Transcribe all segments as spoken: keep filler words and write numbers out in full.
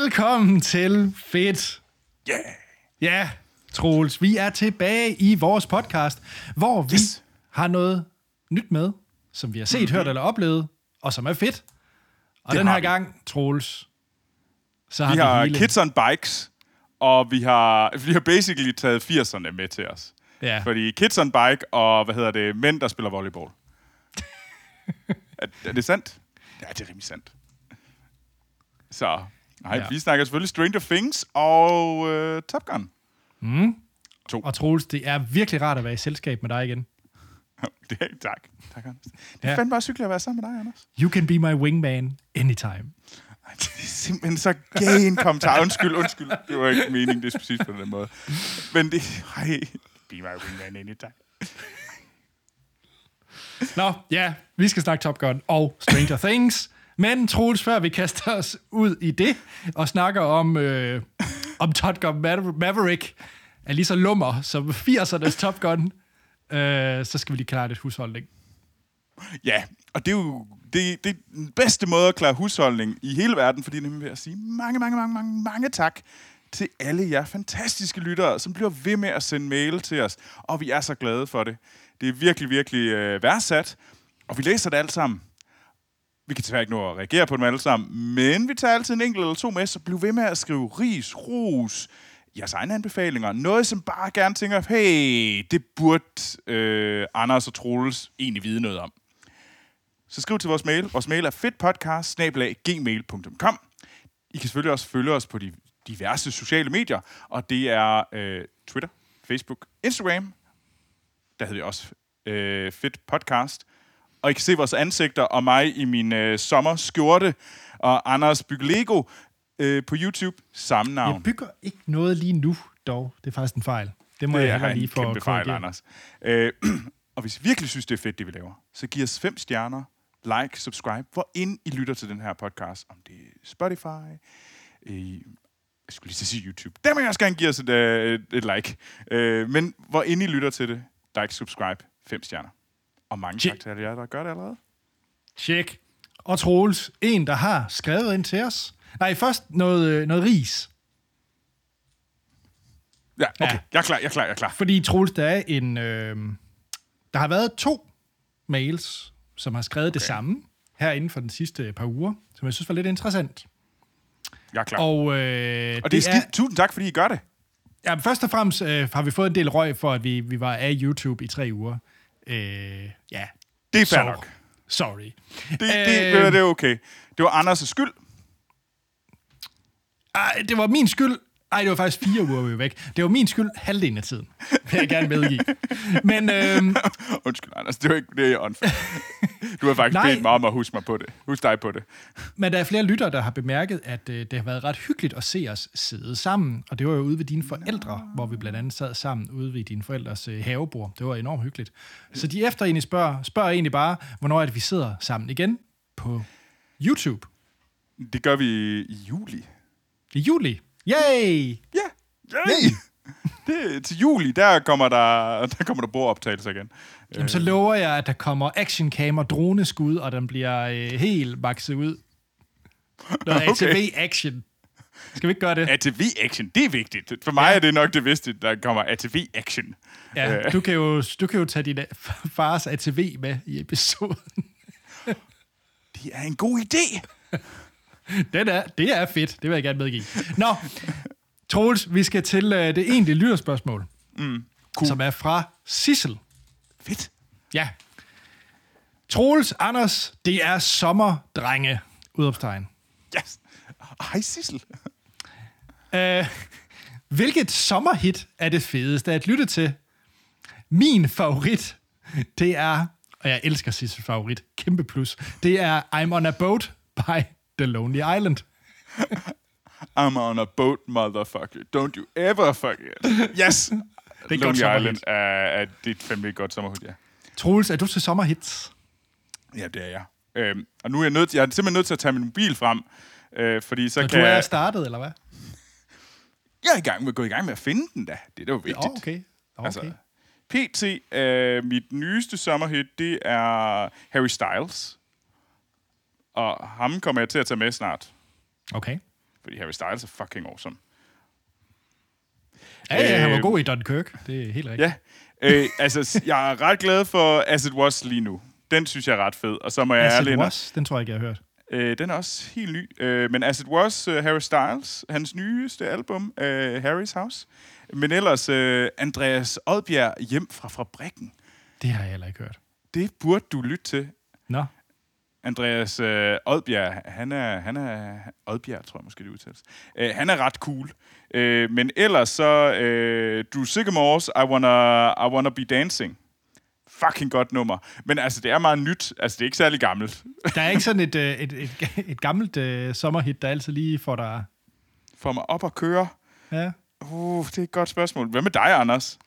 Velkommen til Fedt. Ja. Yeah. Ja, Troels. Vi er tilbage i vores podcast, hvor vi yes. har noget nyt med, som vi har set, mm-hmm. hørt eller oplevet, og som er fedt. Og det den her vi. gang, Troels, så har vi, vi har hele... Kids on Bikes, og vi har, vi har basically taget firserne med til os. Ja. Fordi Kids on Bike og, hvad hedder det, mænd, der spiller volleyball. er, er det sandt? Ja, det er rimelig sandt. Så, nej, ja. vi snakker selvfølgelig Stranger Things og øh, Top Gun. Mm. To. Og Troels, det er virkelig rart at være i selskab med dig igen. det er, tak. tak Anders. Det er ja. fandme bare cykler at være sammen med dig, Anders. You can be my wingman anytime. Ej, det er simpelthen så gay en kommentar. Undskyld, undskyld. Det var ikke meningen, det er præcis på den måde. Men det... Ej. Be my wingman anytime. Nå, ja. Vi skal snakke Top Gun og Stranger Things. Men Troels, før vi kaster os ud i det og snakker om, øh, om Top Gun Maverick, er lige så lummer som firsernes Top Gun, øh, så skal vi lige klare det husholdning. Ja, og det er jo det, det er den bedste måde at klare husholdning i hele verden, fordi det er nemlig ved at sige mange, mange, mange, mange, mange tak til alle jer fantastiske lyttere, som bliver ved med at sende mail til os, og vi er så glade for det. Det er virkelig, virkelig øh, værdsat, og vi læser det alt sammen. Vi kan tilbage ikke nå at reagere på dem alle sammen, men vi tager altid en enkelt eller to med, så bliv ved med at skrive ris, ros, jeres egne anbefalinger, noget som bare gerne tænker, hey, det burde øh, Anders og Troels egentlig vide noget om. Så skriv til vores mail. Vores mail er fedtpodcast snabel-a gmail punktum com. I kan selvfølgelig også følge os på de diverse sociale medier, og det er øh, Twitter, Facebook, Instagram. Der hedder vi også øh, fedtpodcast. Og I kan se vores ansigter og mig i min øh, sommerskjorte og Anders Byglego øh, på YouTube, samme navn. Jeg bygger ikke noget lige nu, dog. Det er faktisk en fejl. Det må det jeg lige få kæmpe fejl, Anders. Øh, og hvis I virkelig synes, det er fedt, det vi laver, så giv os fem stjerner, like, subscribe, hvor ind I lytter til den her podcast. Om det er Spotify, øh, jeg skulle lige til at sige YouTube. Der må jeg også gerne give os et, øh, et like. Øh, men hvor ind I lytter til det, like, subscribe, fem stjerner. Og mange Check. tak til jer, der gør det allerede. Tjek. Og Troels, en, der har skrevet ind til os. Nej, først noget, noget ris. Ja, okay. Ja. Jeg er klar, jeg er klar, jeg er klar. Fordi Troels, der er en... Øh, der har været to mails, som har skrevet okay. det samme her inden for den sidste par uger, som jeg synes var lidt interessant. Jeg er klar. Og, øh, og det, det er skidt. Tusind tak, fordi I gør det. Ja, først og fremmest øh, har vi fået en del røg for, at vi, vi var af YouTube i tre uger. Øh, ja. Det er fair nok. Sorry. Det, det, øh, det er okay. Det var Anders' skyld. Ej, det var min skyld. Ej, det var faktisk fire uger, vi var væk. Det var min skyld halvdelen af tiden. Det vil jeg gerne medgive. Men, øh, undskyld, Anders. Det var ikke det, jeg åndfærd. Du har faktisk bedt mig om at huske mig på det. Husk dig på det. Men der er flere lyttere, der har bemærket, at øh, det har været ret hyggeligt at se os sidde sammen. Og det var jo ude ved dine forældre, no. hvor vi blandt andet sad sammen ude ved dine forældres øh, havebord. Det var enormt hyggeligt. Så de efter egentlig spørger, spørger egentlig bare, hvornår er det, vi sidder sammen igen på YouTube? Det gør vi i juli. I juli? Yay! Ja, yeah. Yay! Det, til juli, der kommer der, der, kommer der bordoptagelser igen. Jamen, så lover jeg, at der kommer actioncam og droneskud, og den bliver øh, helt makset ud. Noget okay. A T V-action. Skal vi ikke gøre det? A T V-action, det er vigtigt. For mig ja. er det nok det vigtigste, der kommer A T V-action. Ja, uh. du, kan jo, du kan jo tage din fars A T V med i episoden. Det er en god idé! Den er, det er fedt. Det vil jeg gerne medgive. Nå, Troels, vi skal til uh, det egentlige lytterspørgsmål, mm, cool. som er fra Sissel. Fedt. Ja. Troels, Anders, det er sommerdrenge. Udopstegn. Yes. Hej, Sissel. Uh, hvilket sommerhit er det fedeste at lytte til? Min favorit, det er, og jeg elsker Sissels favorit, kæmpe plus, det er I'm on a Boat by The Lonely Island. I'm on a boat, motherfucker. Don't you ever fuck it. Yes! Det Lonely Island er, er dit fandme godt sommerhit, ja. Troels, er du til sommerhits? Ja, det er jeg. Øhm, og nu er jeg, nødt, jeg er simpelthen nødt til at tage min mobil frem, øh, fordi så og kan du er jeg... startet, eller hvad? Jeg er i gang med at gå i gang med at finde den, da. Det er da jo vigtigt. Ja, okay. okay. Altså, P T, øh, mit nyeste sommerhit, det er Harry Styles. Og ham kommer jeg til at tage med snart. Okay. fordi Harry Styles er fucking awesome. Ja, ja, han var god i Dunkirk. Det er helt rigtigt. Ja, øh, altså, jeg er ret glad for As It Was lige nu. Den synes jeg er ret fed, og så må jeg As It Was, den tror jeg ikke, jeg har hørt. Øh, den er også helt ny. Øh, men As It Was, uh, Harry Styles, hans nyeste album, uh, Harry's House. Men ellers uh, Andreas Odbjerg, Hjem fra fabrikken. Det har jeg heller ikke hørt. Det burde du lytte til. Nå. Andreas øh, Odbjerg, han er, han er Odbjerg, tror jeg måske det udtales. Øh, han er ret cool. Øh, men ellers så, øh, Drew Sycamore's I Wanna, I Wanna Be Dancing. Fucking godt nummer. Men altså, det er meget nyt. Altså, det er ikke særlig gammelt. Der er ikke sådan et, øh, et, et, et gammelt øh, sommerhit, der altid lige får dig... Får mig op og køre? Ja. Uh, det er et godt spørgsmål. Hvad med dig, Anders?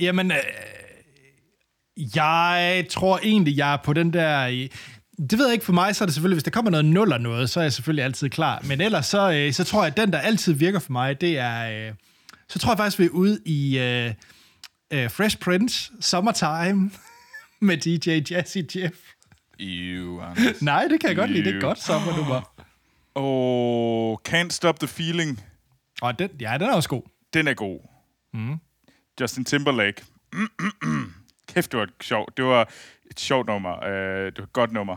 Jamen, øh, jeg tror egentlig, jeg er på den der... Øh, Det ved jeg ikke, for mig så er det selvfølgelig, hvis der kommer noget nul eller noget, så er jeg selvfølgelig altid klar. Men ellers så, øh, så tror jeg, at den, der altid virker for mig, det er... Øh, så tror jeg faktisk, vi er ude i øh, øh, Fresh Prince, Summertime, med D J Jazzy Jeff. Ew, Anders. Nej, det kan jeg godt Ew. lide. Det er et godt sommernummer. Åh, oh, Can't Stop the Feeling. Og den, ja, den er også god. Den er god. Mm. Justin Timberlake. Mm-mm-mm. Kæft, det var sjovt. Det var et sjovt nummer. Uh, det var et godt nummer.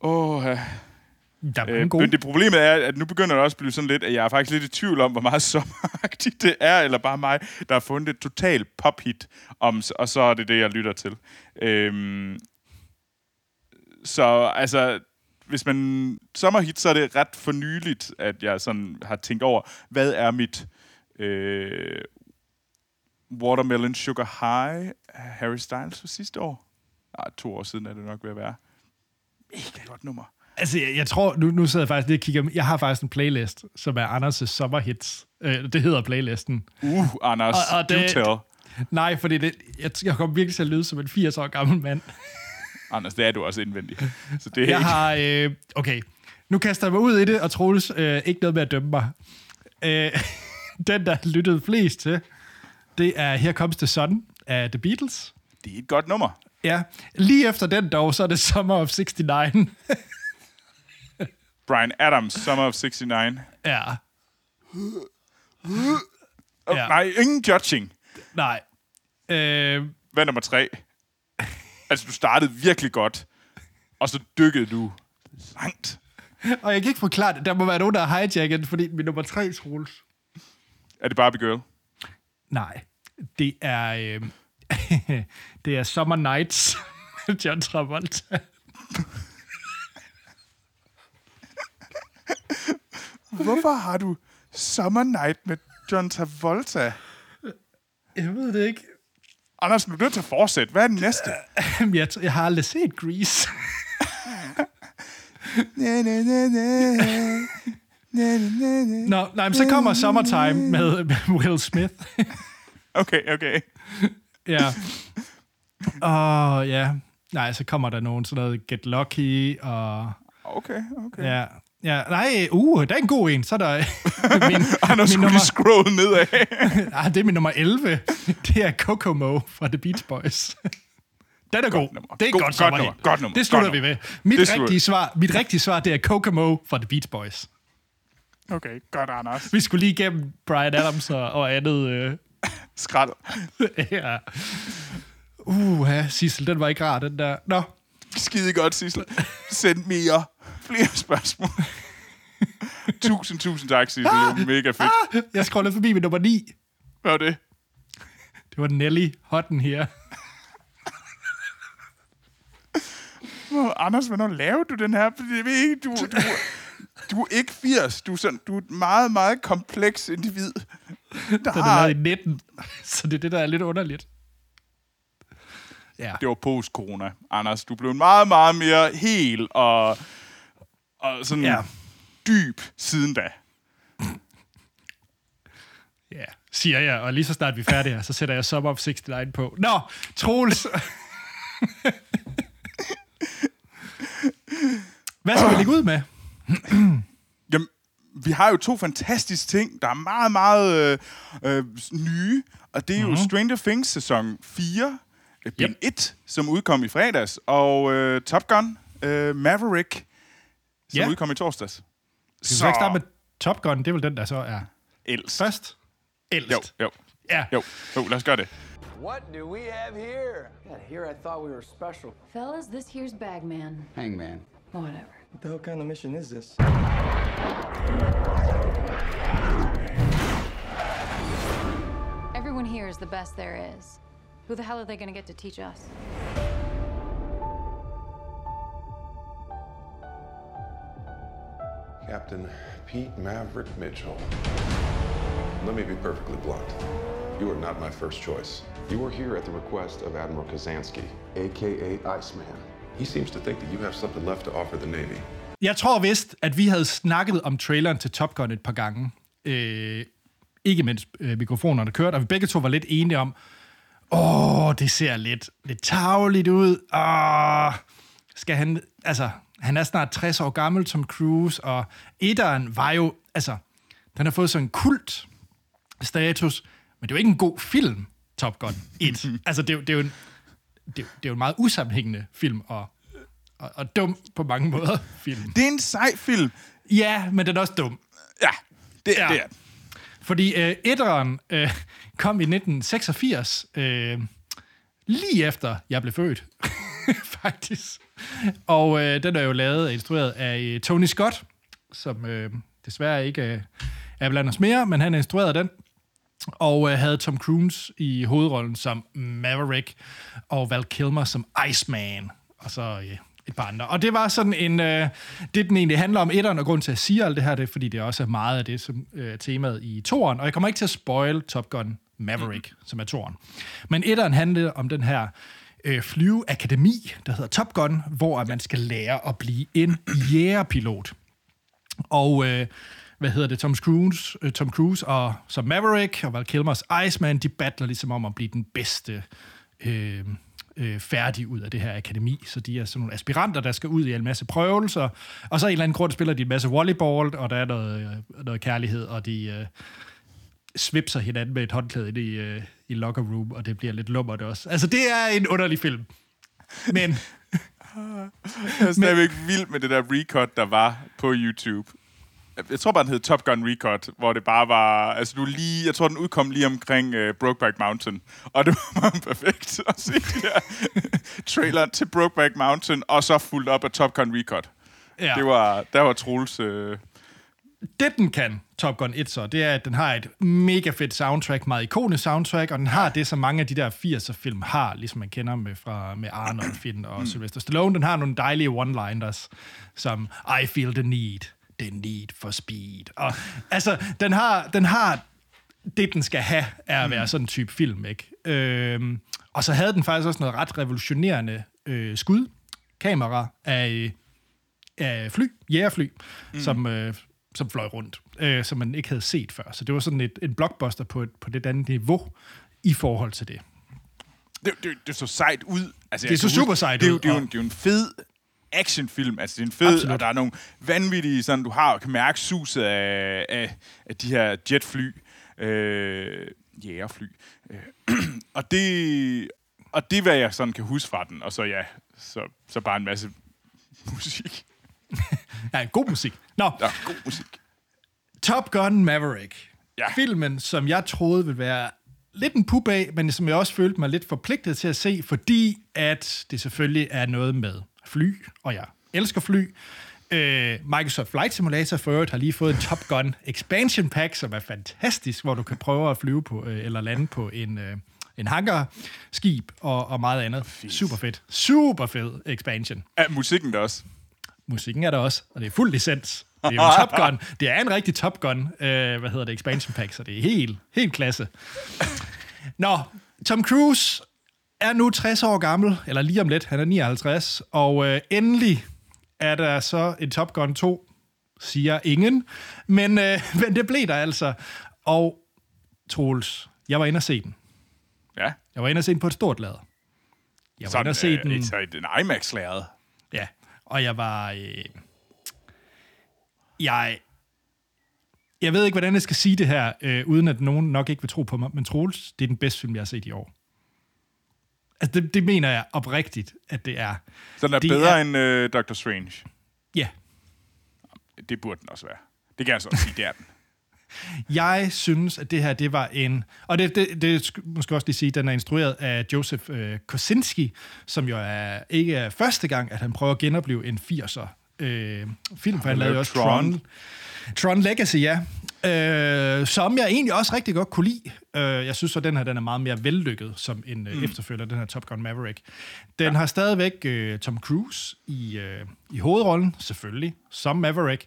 Åh, oh, uh. uh, men det problemet er, at nu begynder det også at blive sådan lidt, at jeg er faktisk lidt i tvivl om, hvor meget sommeragtigt det er, eller bare mig, der har fundet et totalt pop-hit, om, og så er det det, jeg lytter til. Uh, så altså, hvis man sommerhit, så er det ret for nyligt, at jeg sådan har tænkt over, hvad er mit uh, Watermelon Sugar High, Harry Styles for sidste år? Nej, to år siden er det nok ved at være. Mega godt nummer. Altså, jeg, jeg tror, nu, nu sidder jeg faktisk lige og kigger. Jeg har faktisk en playlist, som er Anders' sommerhits. Øh, det hedder playlisten. Uh, Anders, og, og det, du tell. Nej, fordi det, jeg, jeg kommer virkelig til at lyde som en firs år gammel mand. Anders, det er du også indvendig. Så det er jeg ikke... har... Øh, okay, nu kaster jeg mig ud i det, og Troels, øh, ikke noget med at dømme mig. Øh, den, der lyttede flest til, det er Here Comes the Sun af The Beatles. Det er et godt nummer. Ja, lige efter den dog, så er det Summer of niogtres. Brian Adams, Summer of niogtres. Ja. Oh, ja. Nej, ingen judging. Nej. Øh... Hvad nummer tre? Altså, du startede virkelig godt, og så dykkede du langt. Og jeg kan ikke forklare det. Der må være nogen, der har hijacket, fordi min nummer tre, Troels. Er det Barbie Girl? Nej, det er øh, det er Summer Nights, John Travolta. Hvorfor har du Summer Night med John Travolta? Jeg ved det ikke. Anders, du er nødt til at fortsætte. Hvad er den næste? Jeg, t- jeg har aldrig set Grease. Næ, næ, næ, næ. Næ, næ, næ. Nå, nej, men så kommer Summertime med, med Will Smith. Okay, okay. Ja. Åh, oh, ja. Nej, så kommer der nogen sådan noget Get Lucky og... Okay, okay. Ja, ja. Nej, uh, der er en god en. Så er der... min, han har skulle nummer... scrolle nedad. Nej, ah, det er min nummer elleve. Det er Kokomo fra The Beach Boys. Den er god. god. Det er god, godt, godt nummer. Godt nummer. Det slutter vi med. Mit rigtige, svar, mit rigtige svar, det er Kokomo fra The Beach Boys. Okay, godt, Anders. Vi skulle lige igennem Brian Adams og, og andet... Øh... Skrald. Ja. Uh, ja, Sissel, den var ikke rar, den der. Nå. Skide godt, Sissel. Send mere. Flere spørgsmål. tusind, tusind tak, Sissel. Ah, det var mega fedt. Ah, jeg scrollede forbi med nummer ni. Hvad var det? Det var Nelly Hotten her. Nå, Anders, hvornår lavede du den her? Jeg ved ikke, du... du... Du er ikke firs. Du er, sådan, du er et meget, meget kompleks individ. Der den er lavet i nitten, så det er det, der er lidt underligt. Ja. Det var post-corona, Anders. Du blev meget, meget mere hel og, og sådan ja. dyb siden da. Ja, siger jeg. Og lige så snart vi er færdige her, så sætter jeg Summer of niogtres på. Nå, Troels! Hvad skal vi lægge ud med? Jamen, vi har jo to fantastiske ting, der er meget, meget øh, øh, nye, og det er mm-hmm. jo Stranger Things sæson fire, øh, yep. bind et, som udkom i fredags, og øh, Top Gun, øh, Maverick, som yeah. udkom i torsdags. Skal vi så ikke starte med Top Gun? Det er vel den, der så er... Elst. Først? Elst. Jo, jo. Ja. Jo, jo, lad os gøre det. What do we have here? Yeah, here I thought we were special. Fellas, this here's Bagman. Hangman. Or whatever. What the hell kind of mission is this? Everyone here is the best there is. Who the hell are they going to get to teach us? Captain Pete Maverick Mitchell. Let me be perfectly blunt. You are not my first choice. You are here at the request of Admiral Kosinski, a k a. Iceman. He seems to think that you have something left to offer the Navy. Jeg tror vist, at vi havde snakket om traileren til Top Gun et par gange. Øh, ikke mens øh, mikrofonerne kørte, og vi begge to var lidt enige om, åh, det ser lidt, lidt tarveligt ud. Åh, skal han... Altså, han er snart tres år gammel som Cruise, og etteren var jo... Altså, den har fået sådan en kultstatus, men det er jo ikke en god film, Top Gun et. Altså, det er, det er jo en... Det, det er jo en meget usammenhængende film, og, og, og dum på mange måder film. Det er en sej film. Ja, men den er også dum. Ja, det er det. Ja. Fordi øh, etteren øh, kom i nitten seksogfirs, øh, lige efter jeg blev født, faktisk. Og øh, den er jo lavet og instrueret af Tony Scott, som øh, desværre ikke øh, er blandt os mere, men han instruerede den. Og øh, havde Tom Cruise i hovedrollen som Maverick, og Val Kilmer som Iceman, og så øh, et par andre. Og det var sådan en... Øh, det, den egentlig handler om etteren, og grund til at sige alt det her, det er, fordi det også er meget af det, som øh, er temaet i toeren. Og jeg kommer ikke til at spoil Top Gun Maverick, mm. som er toeren. Men etteren handler om den her øh, flyveakademi, der hedder Top Gun, hvor man skal lære at blive en jægerpilot. Og... Øh, hvad hedder det, Tom Cruise, Tom Cruise og som Maverick og Val Kilmers Iceman, de battler ligesom om at blive den bedste øh, øh, færdig ud af det her akademi. Så de er sådan nogle aspiranter, der skal ud i en masse prøvelser, og så i en eller anden grund spiller de en masse volleyball, og der er noget, noget kærlighed, og de øh, svipser hinanden med et håndklæde i, øh, i locker room, og det bliver lidt lummert også. Altså, det er en underlig film. Men... Jeg er stadigvæk vild med det der recut, der var på YouTube. Jeg tror bare, den hed Top Gun Recut, hvor det bare var... Altså, du lige... Jeg tror, den udkom lige omkring uh, Brokeback Mountain. Og det var perfekt at se det der trailer til Brokeback Mountain, og så fuldt op af Top Gun Recut. Ja. Det var... Der var Troels... Uh... Det, den kan, Top Gun et så, det er, at den har et mega fedt soundtrack, meget ikonisk soundtrack, og den har det, som mange af de der firser-film har, ligesom man kender med, fra, med Arnold-film og Sylvester Stallone. Den har nogle dejlige one-liners, som I Feel the Need... The Need for Speed. Og, altså, den har, den har det, den skal have, er at være sådan en type film, ikke? Øhm, og så havde den faktisk også noget ret revolutionerende øh, skud, kamera af, af fly, jægerfly, mm. som, øh, som fløj rundt, øh, som man ikke havde set før. Så det var sådan et, en blockbuster på, et, på det andet niveau i forhold til det. Det, det, det så sejt ud. Altså, det så super sejt ud. Det, det, det, det er jo en fed... actionfilm, altså det er en fed, absolut. Og der er nogle vanvittige, sådan du har, kan mærke suset af, af, af de her jetfly, øh, jægerfly, øh. og det, og det, hvad jeg sådan kan huske fra den, og så ja, så, så bare en masse musik. Ja, god musik. Nå. Ja, god musik. Top Gun Maverick. Ja. Filmen, som jeg troede ville være lidt en pub af, men som jeg også følte mig lidt forpligtet til at se, fordi at det selvfølgelig er noget med fly, og jeg elsker fly. Øh, Microsoft Flight Simulator for øvrigt har lige fået en Top Gun Expansion Pack, som er fantastisk, hvor du kan prøve at flyve på, øh, eller lande på en, øh, en hangarskib, og, og meget andet. Fisk. Super fedt. Super fed expansion. Er musikken der også? Musikken er der også, og det er fuld licens. Det er jo en Top Gun. Det er en rigtig Top Gun, øh, hvad hedder det, Expansion Pack, så det er helt, helt klasse. Nå, Tom Cruise er nu tres år gammel, eller lige om lidt, han er nioghalvtreds, og øh, endelig er der så en Top Gun to, siger ingen, men, øh, men det blev der altså. Og Troels, jeg var inde og se den. Ja. Jeg var inde og se den på et stort lader. Jeg var inde og se øh, den... Et, et, en IMAX-lader. Ja, og jeg var... Øh, jeg... Jeg ved ikke, hvordan jeg skal sige det her, øh, uden at nogen nok ikke vil tro på mig, men Troels, det er den bedste film, jeg har set i år. Altså, det, det mener jeg oprigtigt, at det er. Så den er det bedre er... end uh, Doctor Strange? Ja. Yeah. Det burde den også være. Det kan jeg så sige, det er den. Jeg synes, at det her, det var en... Og det, det, det måske også lige sige, at den er instrueret af Joseph øh, Kosinski, som jo er ikke er første gang, at han prøver at genopleve en firser øh, film, for han lavede også Tron. Tron. Tron Legacy, ja. Øh, som jeg egentlig også rigtig godt kunne lide. Øh, jeg synes så, den her, den er meget mere vellykket som en øh, mm. efterfølger, den her Top Gun Maverick. Den ja. har stadigvæk øh, Tom Cruise i, øh, i hovedrollen, selvfølgelig, som Maverick.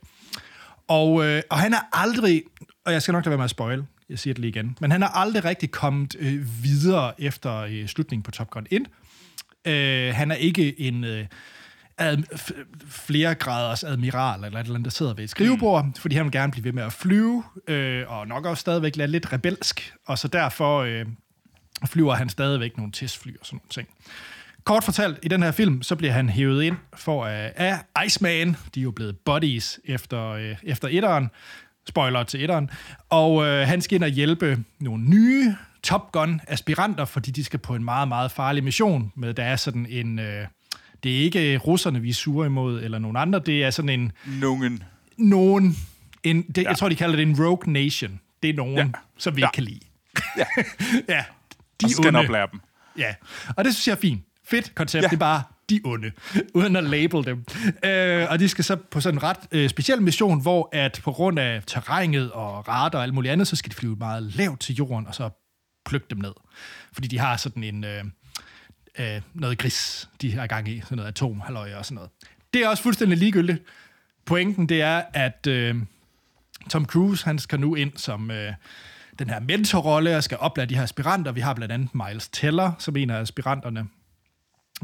Og, øh, og han er aldrig, og jeg skal nok lade være med at spoil, jeg siger det lige igen, men han er aldrig rigtig kommet øh, videre efter øh, slutningen på Top Gun ind. Øh, han er ikke en øh, ad, flere graders admiral, eller et eller andet, der sidder ved et skrivebord, mm. fordi han vil gerne blive ved med at flyve, øh, og nok også stadigvæk lade lidt rebelsk, og så derfor øh, flyver han stadigvæk nogle testfly og sådan nogle ting. Kort fortalt, i den her film, så bliver han hævet ind for uh, af Iceman. De er jo blevet buddies efter, uh, efter etteren. Spoiler til etteren. Og uh, han skal ind og hjælpe nogle nye Top Gun-aspiranter, fordi de skal på en meget, meget farlig mission. Med, der er sådan en... Uh, det er ikke russerne, vi er sure imod, eller nogen andre. Det er sådan en... Nogen. Nogen. En, det, ja. Jeg tror, de kalder det en rogue nation. Det er nogen, ja. som vi ja. ikke kan lide. Ja. ja. De og skal oplære dem. Ja. Og det synes jeg er fint. Fedt koncept, ja. det er bare de onde, uden at label dem. Øh, og de skal så på sådan en ret øh, speciel mission, hvor at på grund af terrænet og radar og alt muligt andet, så skal de flyve meget lavt til jorden, og så plukke dem ned. Fordi de har sådan en øh, øh, noget gris, de har gang i, sådan noget atomhalløje og sådan noget. Det er også fuldstændig ligegyldigt. Pointen, det er, at øh, Tom Cruise, han skal nu ind som... Øh, den her mentorrolle, og skal oplære de her aspiranter. Vi har blandt andet Miles Teller, som en af aspiranterne,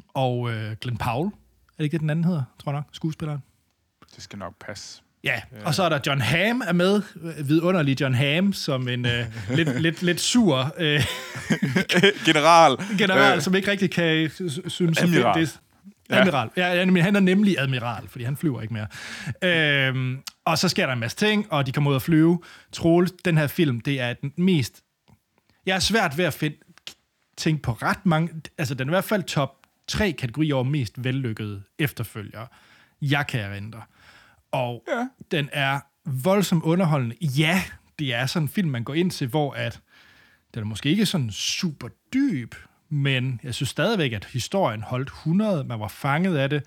og øh, Glenn Powell. Er det ikke det, den anden hedder, tror jeg nok? Skuespilleren. Det skal nok passe. Ja, og så er der John Hamm er med. Vidunderlig John Hamm, som en øh, lidt, lidt, lidt sur... Øh, general. General, øh, som ikke rigtig kan synes... Admiral. Det, det, admiral. Ja. Ja, men han er nemlig admiral, fordi han flyver ikke mere. Øh, og så sker der en masse ting, og de kommer ud at flyve. Troels, den her film, det er den mest... Jeg er svært ved at finde, tænke på ret mange... Altså, den er i hvert fald top tre kategorier over mest vellykkede efterfølgere, jeg kan erindre. Og ja. den er voldsomt underholdende. Ja, det er sådan en film, man går ind til, hvor at, den er måske ikke sådan super dyb, men jeg synes stadigvæk, at historien holdt hundrede, man var fanget af det.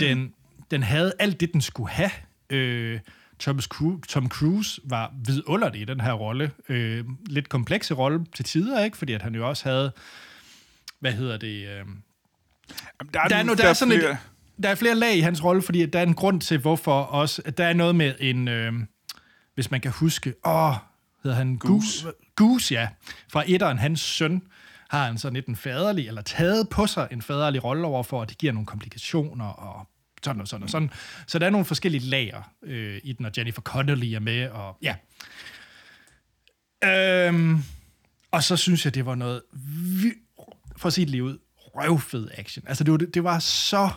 Den, mm. den havde alt det, den skulle have. Øh, Tom Cruise var vidunderlig i den her rolle. Øh, lidt komplekse rolle til tider, ikke? Fordi at han jo også havde, hvad hedder det... Øh, Der er, der, er nu, der, der, er sådan flere. Et, der er flere lag i hans rolle, fordi der er en grund til, hvorfor også... At der er noget med en... Øh, hvis man kan huske... Åh, hedder han... Goose. Goose, ja. Fra etteren, hans søn, har han sådan lidt en faderlig... Eller taget på sig en faderlig rolle overfor, og det giver nogle komplikationer og sådan og sådan og sådan. Så der er nogle forskellige lager øh, i den, og Jennifer Connelly er med, og... Ja. Øhm, og så synes jeg, det var noget... For at sige det lige ud... røvfed action. Altså, det var, det var så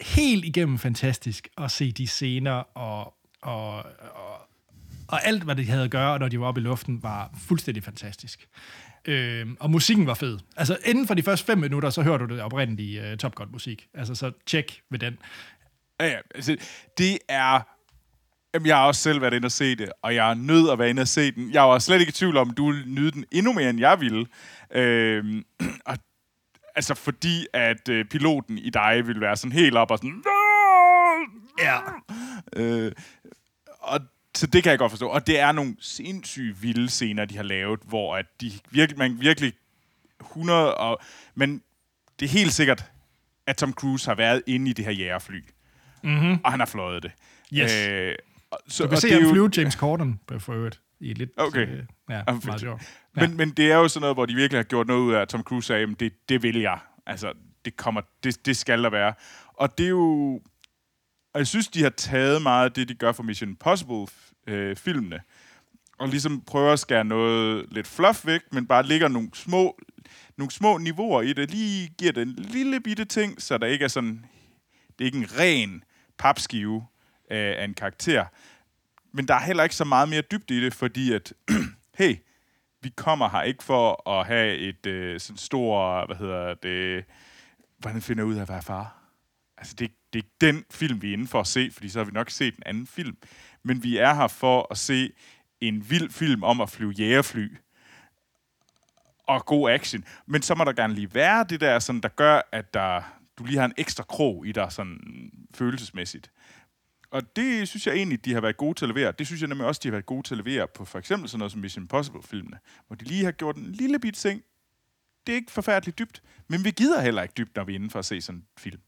helt igennem fantastisk at se de scener, og, og, og, og alt, hvad de havde at gøre, når de var oppe i luften, var fuldstændig fantastisk. Øh, og musikken var fed. Altså, inden for de første fem minutter, så hører du det oprindelige uh, Top Gun-musik. Altså, så tjek ved den. Ja, ja. Altså, det er... Jamen, jeg har også selv været inde og se det, og jeg er nødt at være inde og se den. Jeg var slet ikke i tvivl om, du ville nyde den endnu mere, end jeg ville. Øhm, og, altså, fordi at øh, piloten i dig ville være sådan helt op og sådan... Ja. Øh, og så det kan jeg godt forstå. Og det er nogle sindssygt vilde scener, de har lavet, hvor at de virkelig, man virkelig hundrede... Og, men det er helt sikkert, at Tom Cruise har været inde i det her jagerfly. Mm-hmm. Og han har fløjet det. Yes. Øh, Så, du kan se, at han flyver James Corden for øvrigt. I lidt, okay. Øh, ja, meget sjovt. Ja. Men, men det er jo sådan noget, hvor de virkelig har gjort noget ud af, at Tom Cruise sagde, at det, det vil jeg. Altså, det, kommer, det, det skal der være. Og det er jo... Og jeg synes, de har taget meget af det, de gør for Mission Impossible-filmene. Øh, og ligesom prøver at skære noget lidt fluff væk, men bare ligger nogle små, nogle små niveauer i det. Lige giver det en lille bitte ting, så der ikke er sådan... Det er ikke en ren papskive af en karakter. Men der er heller ikke så meget mere dybde i det, fordi at, hey, vi kommer her ikke for at have et øh, sådan stort, hvad hedder det, hvordan finder ud af at være far? Altså, det, det er ikke den film, vi er inde for at se, fordi så har vi nok set en anden film. men vi er her for at se en vild film om at flyve jægerfly. Og god action. Men så må der gerne lige være det der, sådan, der gør, at der, du lige har en ekstra krog i dig, sådan følelsesmæssigt. Og det synes jeg egentlig, de har været gode til at levere. Det synes jeg nemlig også, de har været gode til at levere på for eksempel sådan noget som Mission Impossible-filmene, hvor de lige har gjort en lille bit ting. Det er ikke forfærdeligt dybt, men vi gider heller ikke dybt, når vi er inde for at se sådan en film.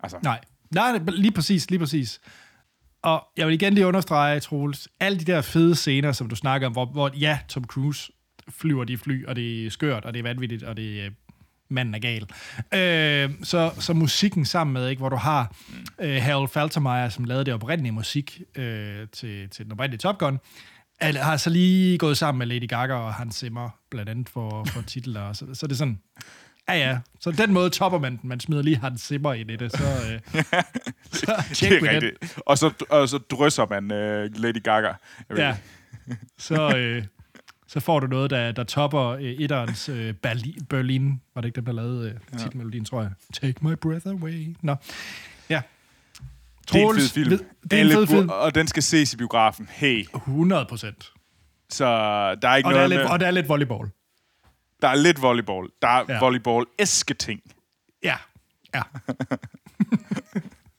Altså. Nej. Nej, lige præcis, lige præcis. Og jeg vil igen lige understrege, Troels, alle de der fede scener, som du snakker om, hvor, hvor ja, Tom Cruise flyver de fly, og det er skørt, og det er vanvittigt, og det er manden er gal. Øh, så, så musikken sammen med, ikke, hvor du har øh, Harold Faltermeier, som lavede det oprindelige musik øh, til, til den oprindelige Top Gun, eller har så lige gået sammen med Lady Gaga og Hans Zimmer, blandt andet for, for titler. Så, så det er sådan, ja ja, så den måde topper man den. Man smider lige Hans Zimmer ind i det, så, øh, så tjek med den. Og så, og så drysser man øh, Lady Gaga. Ja, så... Øh, så får du noget, der, der topper øh, etterens øh, Berlin, Berlin. Var det ikke dem, der lavede øh, titelmelodien, tror jeg? Take my breath away. Nå. Ja. Troels, det er en fed film. Det er en fed film. Og den skal ses i biografen. Hey. hundrede procent. Så der er ikke og noget... Der er lidt, og der er lidt volleyball. Der er lidt volleyball. Der er ja. Volleyball-æsketing. Ja. Ja.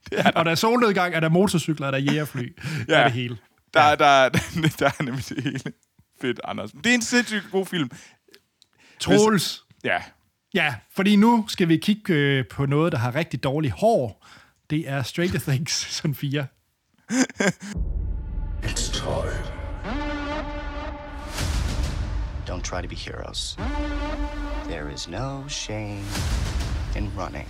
Det er der. Og der er solnedgang, er der motorcykler, er der jægerfly. Ja. Der er det hele. Der, ja. der, der, der er nemlig det hele. Fedt, Anders. Det er en sindssygt god film. Troels. Hvis... Ja. Ja, fordi nu skal vi kigge øh, på noget, der har rigtig dårlig hår. Det er Stranger Things, sådan fire. It's time. Don't try to be heroes. There is no shame in running.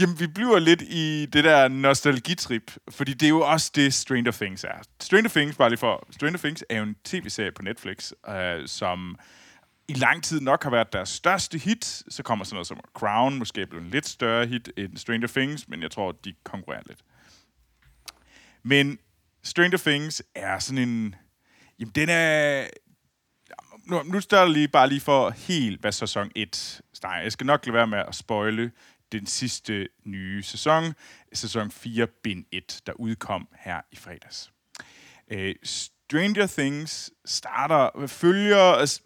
Jamen, vi bliver lidt i det der nostalgitrip, fordi det er jo også det, Stranger Things er. Stranger Things, bare lige for... Stranger Things er jo en tv-serie på Netflix, øh, som i lang tid nok har været deres største hit. Så kommer sådan noget som Crown, måske blev en lidt større hit end Stranger Things, men jeg tror, de konkurrerer lidt. Men Stranger Things er sådan en... Jamen, den er... Nu, nu står jeg lige bare lige for helt, hvad sæson et... Nej, jeg skal nok lade være med at spoile... den sidste nye sæson, sæson fire, bind et, der udkom her i fredags. Uh, Stranger Things starter, følger...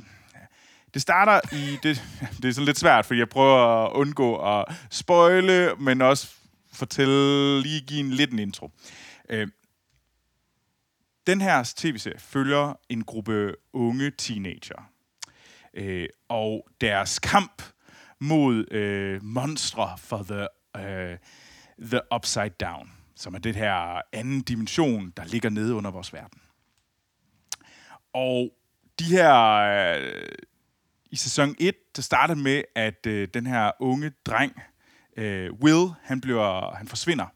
Det starter i... Det, det er så lidt svært, fordi jeg prøver at undgå at spoile, men også fortælle, lige give en lidt en intro. Uh, den her tv-serie følger en gruppe unge teenager. Uh, og deres kamp mod øh, monstre for the, øh, the Upside Down, som er det her anden dimension, der ligger nede under vores verden. Og de her... Øh, i sæson et, der starter med, at øh, den her unge dreng, øh, Will, han, bliver, han forsvinder.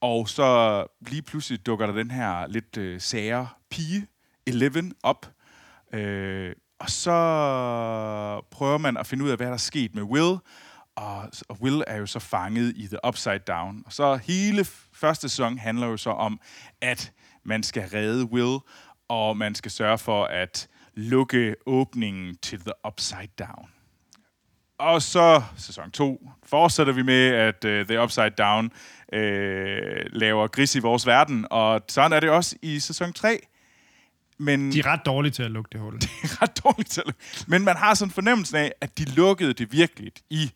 Og så lige pludselig dukker der den her lidt øh, sære pige, Eleven, op. Øh, Og så prøver man at finde ud af, hvad der er sket med Will. Og, og Will er jo så fanget i The Upside Down. Og så hele første sæson handler jo så om, at man skal redde Will, og man skal sørge for at lukke åbningen til The Upside Down. Og så sæson to fortsætter vi med, at uh, The Upside Down uh, laver gris i vores verden. Og sådan er det også i sæson tre. Men de er ret dårlige til at lukke det hul. De er ret dårlige til at lukke. Men man har sådan en fornemmelse af, at de lukkede det virkeligt i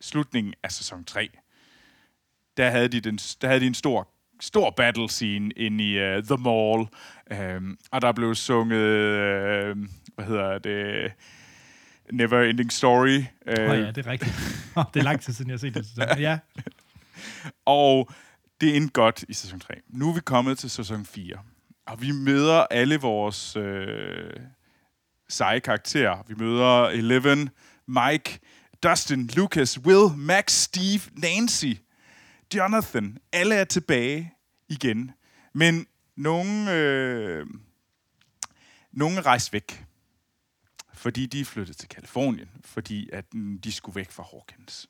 slutningen af sæson tre. Der havde de, den, der havde de en stor, stor battle scene inde i uh, The Mall. Um, og der blev sunget, uh, hvad hedder det, Never Ending Story. Uh, oh ja, det er rigtigt. Oh, det er lang tid siden, jeg har set det. Sæson. Ja. Og det endte godt i sæson tre. Nu er vi kommet til sæson fire. Og vi møder alle vores øh, seje karakterer. Vi møder Eleven, Mike, Dustin, Lucas, Will, Max, Steve, Nancy, Jonathan. Alle er tilbage igen. Men nogle, øh, nogle rejser væk. Fordi de er flyttet til Kalifornien. Fordi at de skulle væk fra Hawkins.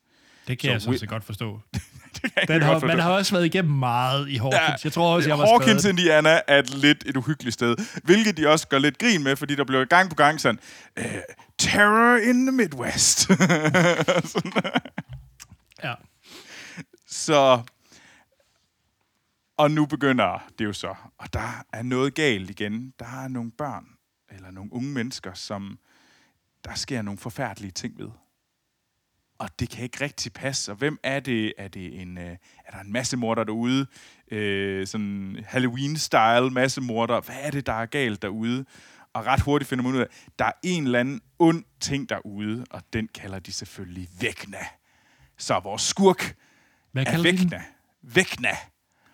Det kan så jeg sådan set godt forstå. Den har, man har også været igennem meget i Hawkins. Ja, jeg tror også, jeg var Hawkins, skadet. Indiana er et lidt et uhyggeligt sted, hvilket de også gør lidt grin med, fordi der blev gang på gang sådan, uh, terror in the Midwest. Sådan. Ja. Så... Og nu begynder det jo så. Og der er noget galt igen. Der er nogle børn, eller nogle unge mennesker, som der sker nogle forfærdelige ting ved. Og det kan ikke rigtig passe. Og hvem er det? Er det en, er der en massemorder derude? Øh, sådan Halloween-style massemorder. Hvad er det, der er galt derude? Og ret hurtigt finder man ud af, der er en eller anden ond ting derude, og den kalder de selvfølgelig Vecna. Så vores skurk Hvad er Vecna. Vecna.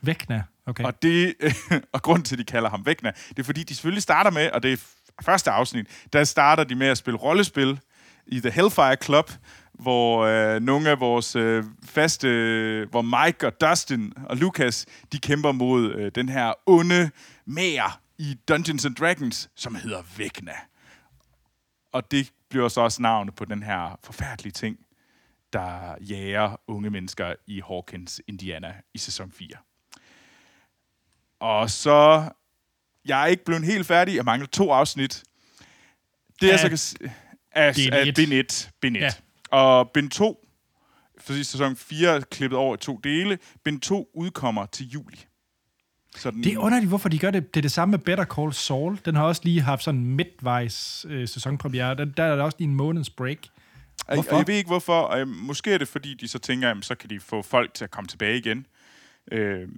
Vecna, okay. Og, det, øh, og grunden til, at de kalder ham Vecna, det er fordi, de selvfølgelig starter med, og det er første afsnit, der starter de med at spille rollespil i The Hellfire Club, hvor øh, nogle af vores øh, faste, øh, hvor Mike og Dustin og Lucas, de kæmper mod øh, den her onde mæger i Dungeons and Dragons, som hedder Vecna. Og det bliver så også navnet på den her forfærdelige ting, der jager unge mennesker i Hawkins, Indiana i sæson fire. Og så... Jeg er ikke blevet helt færdig. Jeg mangler to afsnit. Det er af, så... Af, af bind et. Bind et. Ja. Og bind to, for sæson fire er klippet over i to dele. Bind to udkommer til juli. Sådan. Det er underligt, hvorfor de gør det. Det er det samme med Better Call Saul. Den har også lige haft sådan midtvejs øh, sæsonpremiere. Der, der er der også lige en måneds break. Hvorfor? Og jeg ved ikke, hvorfor. Og, øh, måske er det, fordi de så tænker, jamen, så kan de få folk til at komme tilbage igen. Øh,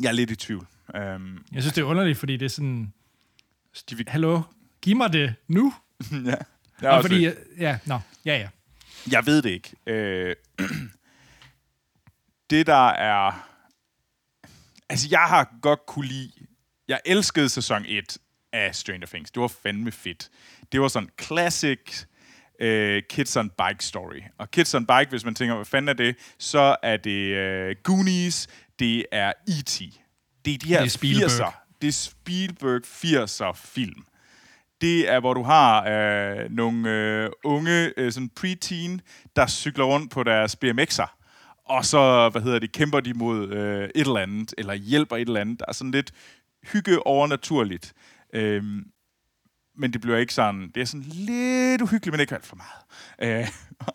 Jeg er lidt i tvivl. Um, jeg synes, det er underligt, fordi det er sådan... Hallo, giv mig det nu. ja, det er fordi, jeg, ja, no, ja, ja. Jeg ved det ikke. Øh, det, der er... Altså, jeg har godt kunne lide... Jeg elskede sæson et af Stranger Things. Det var fandme fedt. Det var sådan classic... Uh, Kids on Bike story. Og Kids on Bike, hvis man tænker, hvad fanden er det, så er det uh, Goonies, det er E T Det er de her firser. Det er Spielberg firser-film. Det er, hvor du har uh, nogle uh, unge, uh, sådan preteen, der cykler rundt på deres B M X'er. Og så, hvad hedder det, kæmper de mod uh, et eller andet, eller hjælper et eller andet. Der er sådan lidt hygge overnaturligt. Uh, Men det bliver ikke sådan... Det er sådan lidt uhyggeligt, men ikke alt for meget. Øh,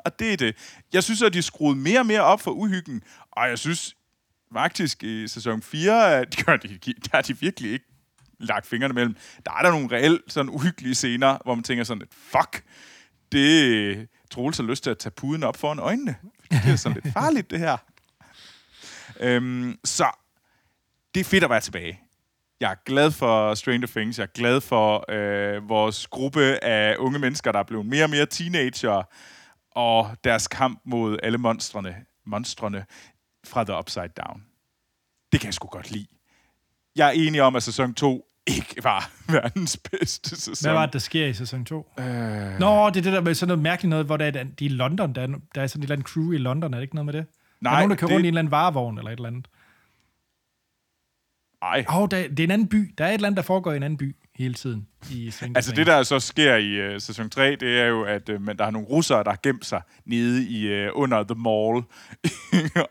og det er det. Jeg synes, at de skruede mere og mere op for uhyggen. Og jeg synes faktisk i sæson fire, at de gør de, der er de virkelig ikke lagt fingrene mellem. Der er der nogle reelt sådan uhyggelige scener, hvor man tænker sådan, at fuck, det Troels har lyst til at tage puden op foran øjnene. Det er sådan lidt farligt, det her. Øhm, så det er fedt at være tilbage. Jeg er glad for Stranger Things. Jeg er glad for øh, vores gruppe af unge mennesker, der er blevet mere og mere teenager, og deres kamp mod alle monstrene, monstrene fra The Upside Down. Det kan jeg sgu godt lide. Jeg er enig om, at sæson to ikke var verdens bedste sæson. Hvad var det, der sker i sæson to? Øh... Nå, det er det der med sådan noget mærkeligt noget, hvor der er, de er i London. Der er, der er sådan et eller andet crew i London. Er det ikke noget med det? Nej. Der er nogen, der kører det... rundt i en eller anden varevogn eller et eller andet. Ej. Oh, der, det er en anden by. Der er et eller andet, der foregår i en anden by hele tiden. I altså det, der så sker i uh, sæson tre, det er jo, at uh, man, der er nogle russere, der har gemt sig nede i, uh, under The Mall,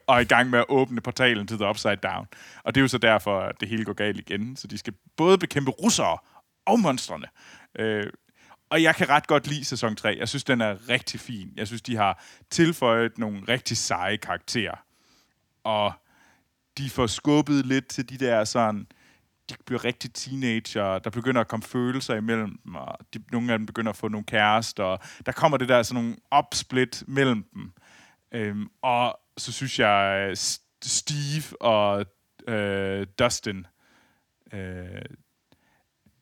og er i gang med at åbne portalen til The Upside Down. Og det er jo så derfor, at det hele går galt igen. Så de skal både bekæmpe russere og monstrene. Uh, og jeg kan ret godt lide sæson tre. Jeg synes, den er rigtig fin. Jeg synes, de har tilføjet nogle rigtig seje karakterer. Og... de får skubbet lidt til de der sådan, de bliver rigtig teenager, der begynder at komme følelser imellem dem, og de, nogle af dem begynder at få nogle kærester, og der kommer det der sådan nogle opsplit mellem dem. Øhm, og så synes jeg, Steve og øh, Dustin, øh,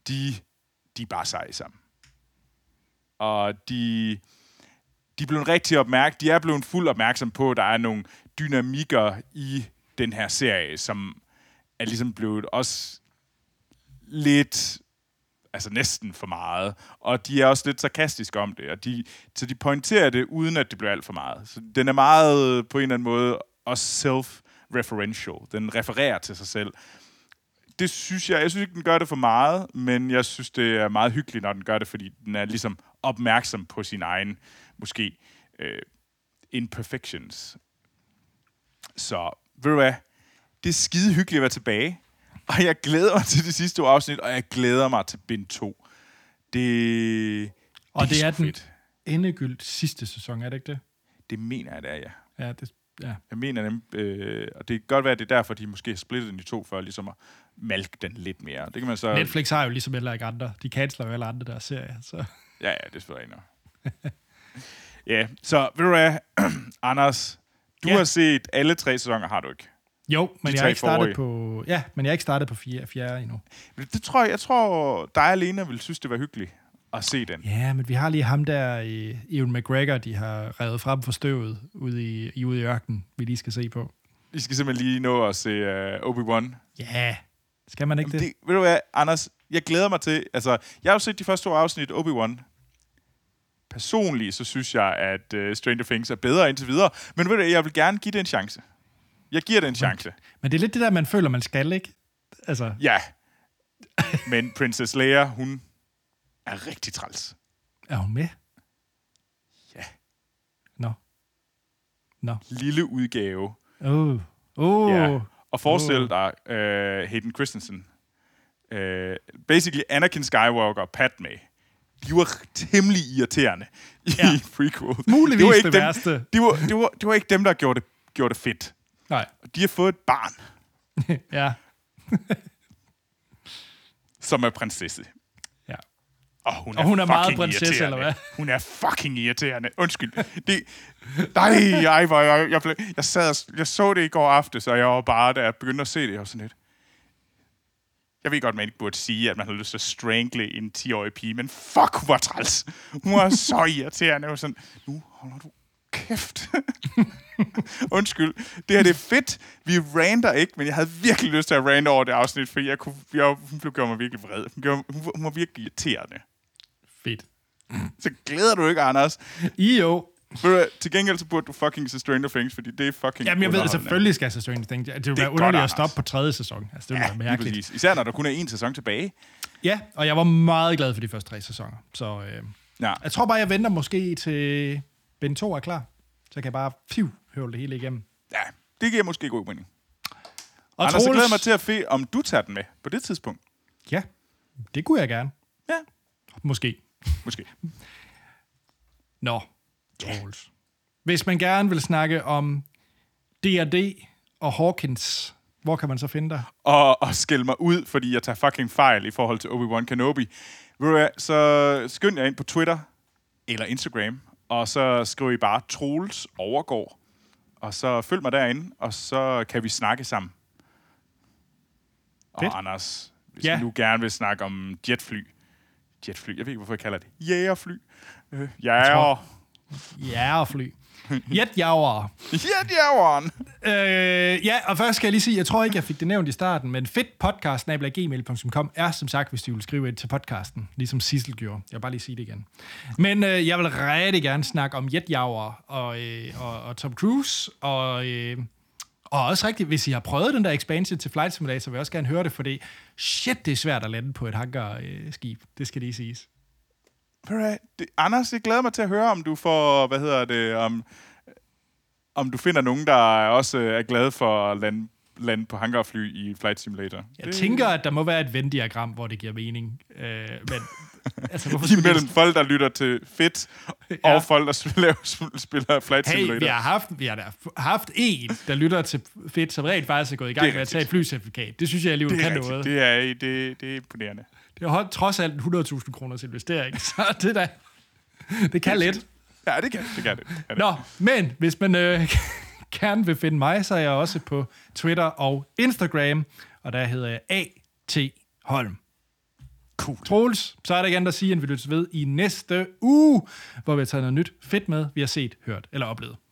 de, de er bare seje sammen. Og de... de er blevet rigtig opmærksom, de er blevet fuld opmærksom på, at der er nogle dynamikker i den her serie, som er ligesom blevet også lidt, altså næsten for meget, og de er også lidt sarkastiske om det, og de, så de pointerer det, uden at det bliver alt for meget. Så den er meget, på en eller anden måde, også self-referential. Den refererer til sig selv. Det synes jeg, jeg synes ikke, den gør det for meget, men jeg synes, det er meget hyggeligt, når den gør det, fordi den er ligesom opmærksom på sin egen, måske, øh, imperfections. Så ved du hvad? Det er skide hyggeligt at være tilbage. Og jeg glæder mig til de sidste to afsnit, og jeg glæder mig til bind to. Det, og det er, det er den endegyldigt sidste sæson, er det ikke det? Det mener jeg, det er, ja. Ja, det, Ja. Jeg mener dem, øh, og det kan godt være, at det er derfor, de måske har splittet den i to, for ligesom at malke den lidt mere. Det kan man så... Netflix har jo ligesom heller ikke andre. De canceler jo alle andre deres serier, så... Ja, ja, det spiller jeg endnu. Ja, så ved du hvad, Anders, du ja. har set alle tre sæsoner, har du ikke? Jo, men jeg har ikke startet på, ja, men jeg har ikke startet på fjerde, fjerde endnu. Men det tror jeg, jeg tror dig alene vil synes det var hyggeligt at se den. Ja, men vi har lige ham der i Ewan McGregor, de har revet frem for støvet ude i, i ude i ørkenen, vi lige skal se på. I skal simpelthen lige nå at se uh, Obi-Wan. Ja, skal man ikke det? det? Ved du hvad, Anders, jeg glæder mig til. Altså, jeg har jo set de første to afsnit Obi-Wan. Personligt så synes jeg, at uh, Stranger Things er bedre indtil videre, men ved du, jeg vil gerne give det en chance. Jeg giver det en chance. Men det er lidt det der, man føler, man skal, ikke? Altså. Ja. Men Princess Leia, hun er rigtig træls. Er hun med? Ja. Nå. No. Nå. No. Lille udgave. Åh. Oh. Oh. Ja. Og forestil oh. dig uh, Hayden Christensen. Uh, basically Anakin Skywalker og Padme. De var temmelig irriterende ja. i prequel. Muligvis det, var ikke det dem, værste. Det var, det, var, det var ikke dem, der gjorde det, gjorde det fedt. Nej. De har fået et barn. ja. som er prinsesse. Ja. Og hun er, og hun er meget prinsesse, eller hvad? Hun er fucking irriterende. Undskyld. Det, nej, jeg, var, jeg, jeg, jeg, sad, jeg så det i går aftes, og jeg var bare, da jeg begyndte at se det, jeg var sådan lidt. Jeg ved godt, man ikke burde sige, at man har lyst til at strangle en ti-årig pige, men fuck, hun var træls. Hun var så irriterende. Jeg var sådan, nu holder du kæft. Undskyld. Det her, det er fedt. Vi rander ikke, men jeg havde virkelig lyst til at rande over det afsnit, fordi jeg kunne, jeg, hun gjorde mig virkelig vred. Hun, gjorde, hun, hun var virkelig irriterende. Fedt. Så glæder du ikke, Anders? I jo. Du, til gengæld så burde du fucking se Stranger Things, fordi det er fucking... Jamen jeg ved, selvfølgelig skal jeg se Stranger Things. Det vil være underligt at stoppe på tredje sæson. Altså, det ja, være mærkeligt. Især når der kun er en sæson tilbage. Ja, og jeg var meget glad for de første tre sæsoner. Så øh, ja. jeg tror bare, jeg venter måske til Ben to er klar. Så kan jeg bare piv, høvle det hele igennem. Ja, det giver måske god mening. Og Anders, Troels... så glæder mig til at se, om du tager den med på det tidspunkt. Ja, det kunne jeg gerne. Ja. Måske. Måske. Nå, Troels. Hvis man gerne vil snakke om D og D og Hawkins, hvor kan man så finde dig? Og, og skælde mig ud, fordi jeg tager fucking fejl i forhold til Obi-Wan Kenobi. Så skynd jer ind på Twitter eller Instagram. Og så skriver I bare Troels Overgaard. Og så følg mig derinde, og så kan vi snakke sammen. Fedt. Og Anders, hvis ja. I nu gerne vil snakke om jetfly. Jetfly, jeg ved ikke, hvorfor jeg kalder det. Jægerfly. Øh, jæger. Jægerfly. Jetjæveren. Jetjæveren. øh, ja, og først skal jeg lige sige, jeg tror ikke, jeg fik det nævnt i starten, men fedtpodcast snabel-a gmail punktum com er som sagt, hvis du vil skrive et til podcasten, ligesom Sissel gjorde. Jeg vil bare lige sige det igen. Men øh, jeg vil rigtig gerne snakke om jetjæveren og, øh, og, og Tom Cruise, og, øh, og også rigtigt, hvis I har prøvet den der expansion til Flight Simulator, så vil jeg også gerne høre det, for det shit, det er svært at lande på et hangarskib. Det skal lige siges. Anders, jeg glæder mig til at høre, om du får, hvad hedder det, om, om du finder nogen, der også er glade for at lande, lande på hangarfly i Flight Simulator. Jeg det... tænker, at der må være et Venn-diagram, hvor det giver mening. Øh, men, altså, I mellem folk, der lytter til fedt, ja. og folk, der spiller, spiller Flight Simulator. Hey, vi har haft, vi har haft en, der lytter til fedt, som rent faktisk er gået i gang med at tage et flycertifikat. Det synes jeg alligevel kan rigtigt. noget. Det er, det, det er imponerende. Det har trods alt hundrede tusind kroners investering, så det der, det kan lidt. Ja, det kan det. Kan det, kan det. Nå, men hvis man øh, gerne vil finde mig, så er jeg også på Twitter og Instagram, og der hedder jeg A T. Holm. Cool. Troels, så er der igen, der siger, at vi lyttes ved i næste uge, hvor vi har taget noget nyt fedt med, vi har set, hørt eller oplevet.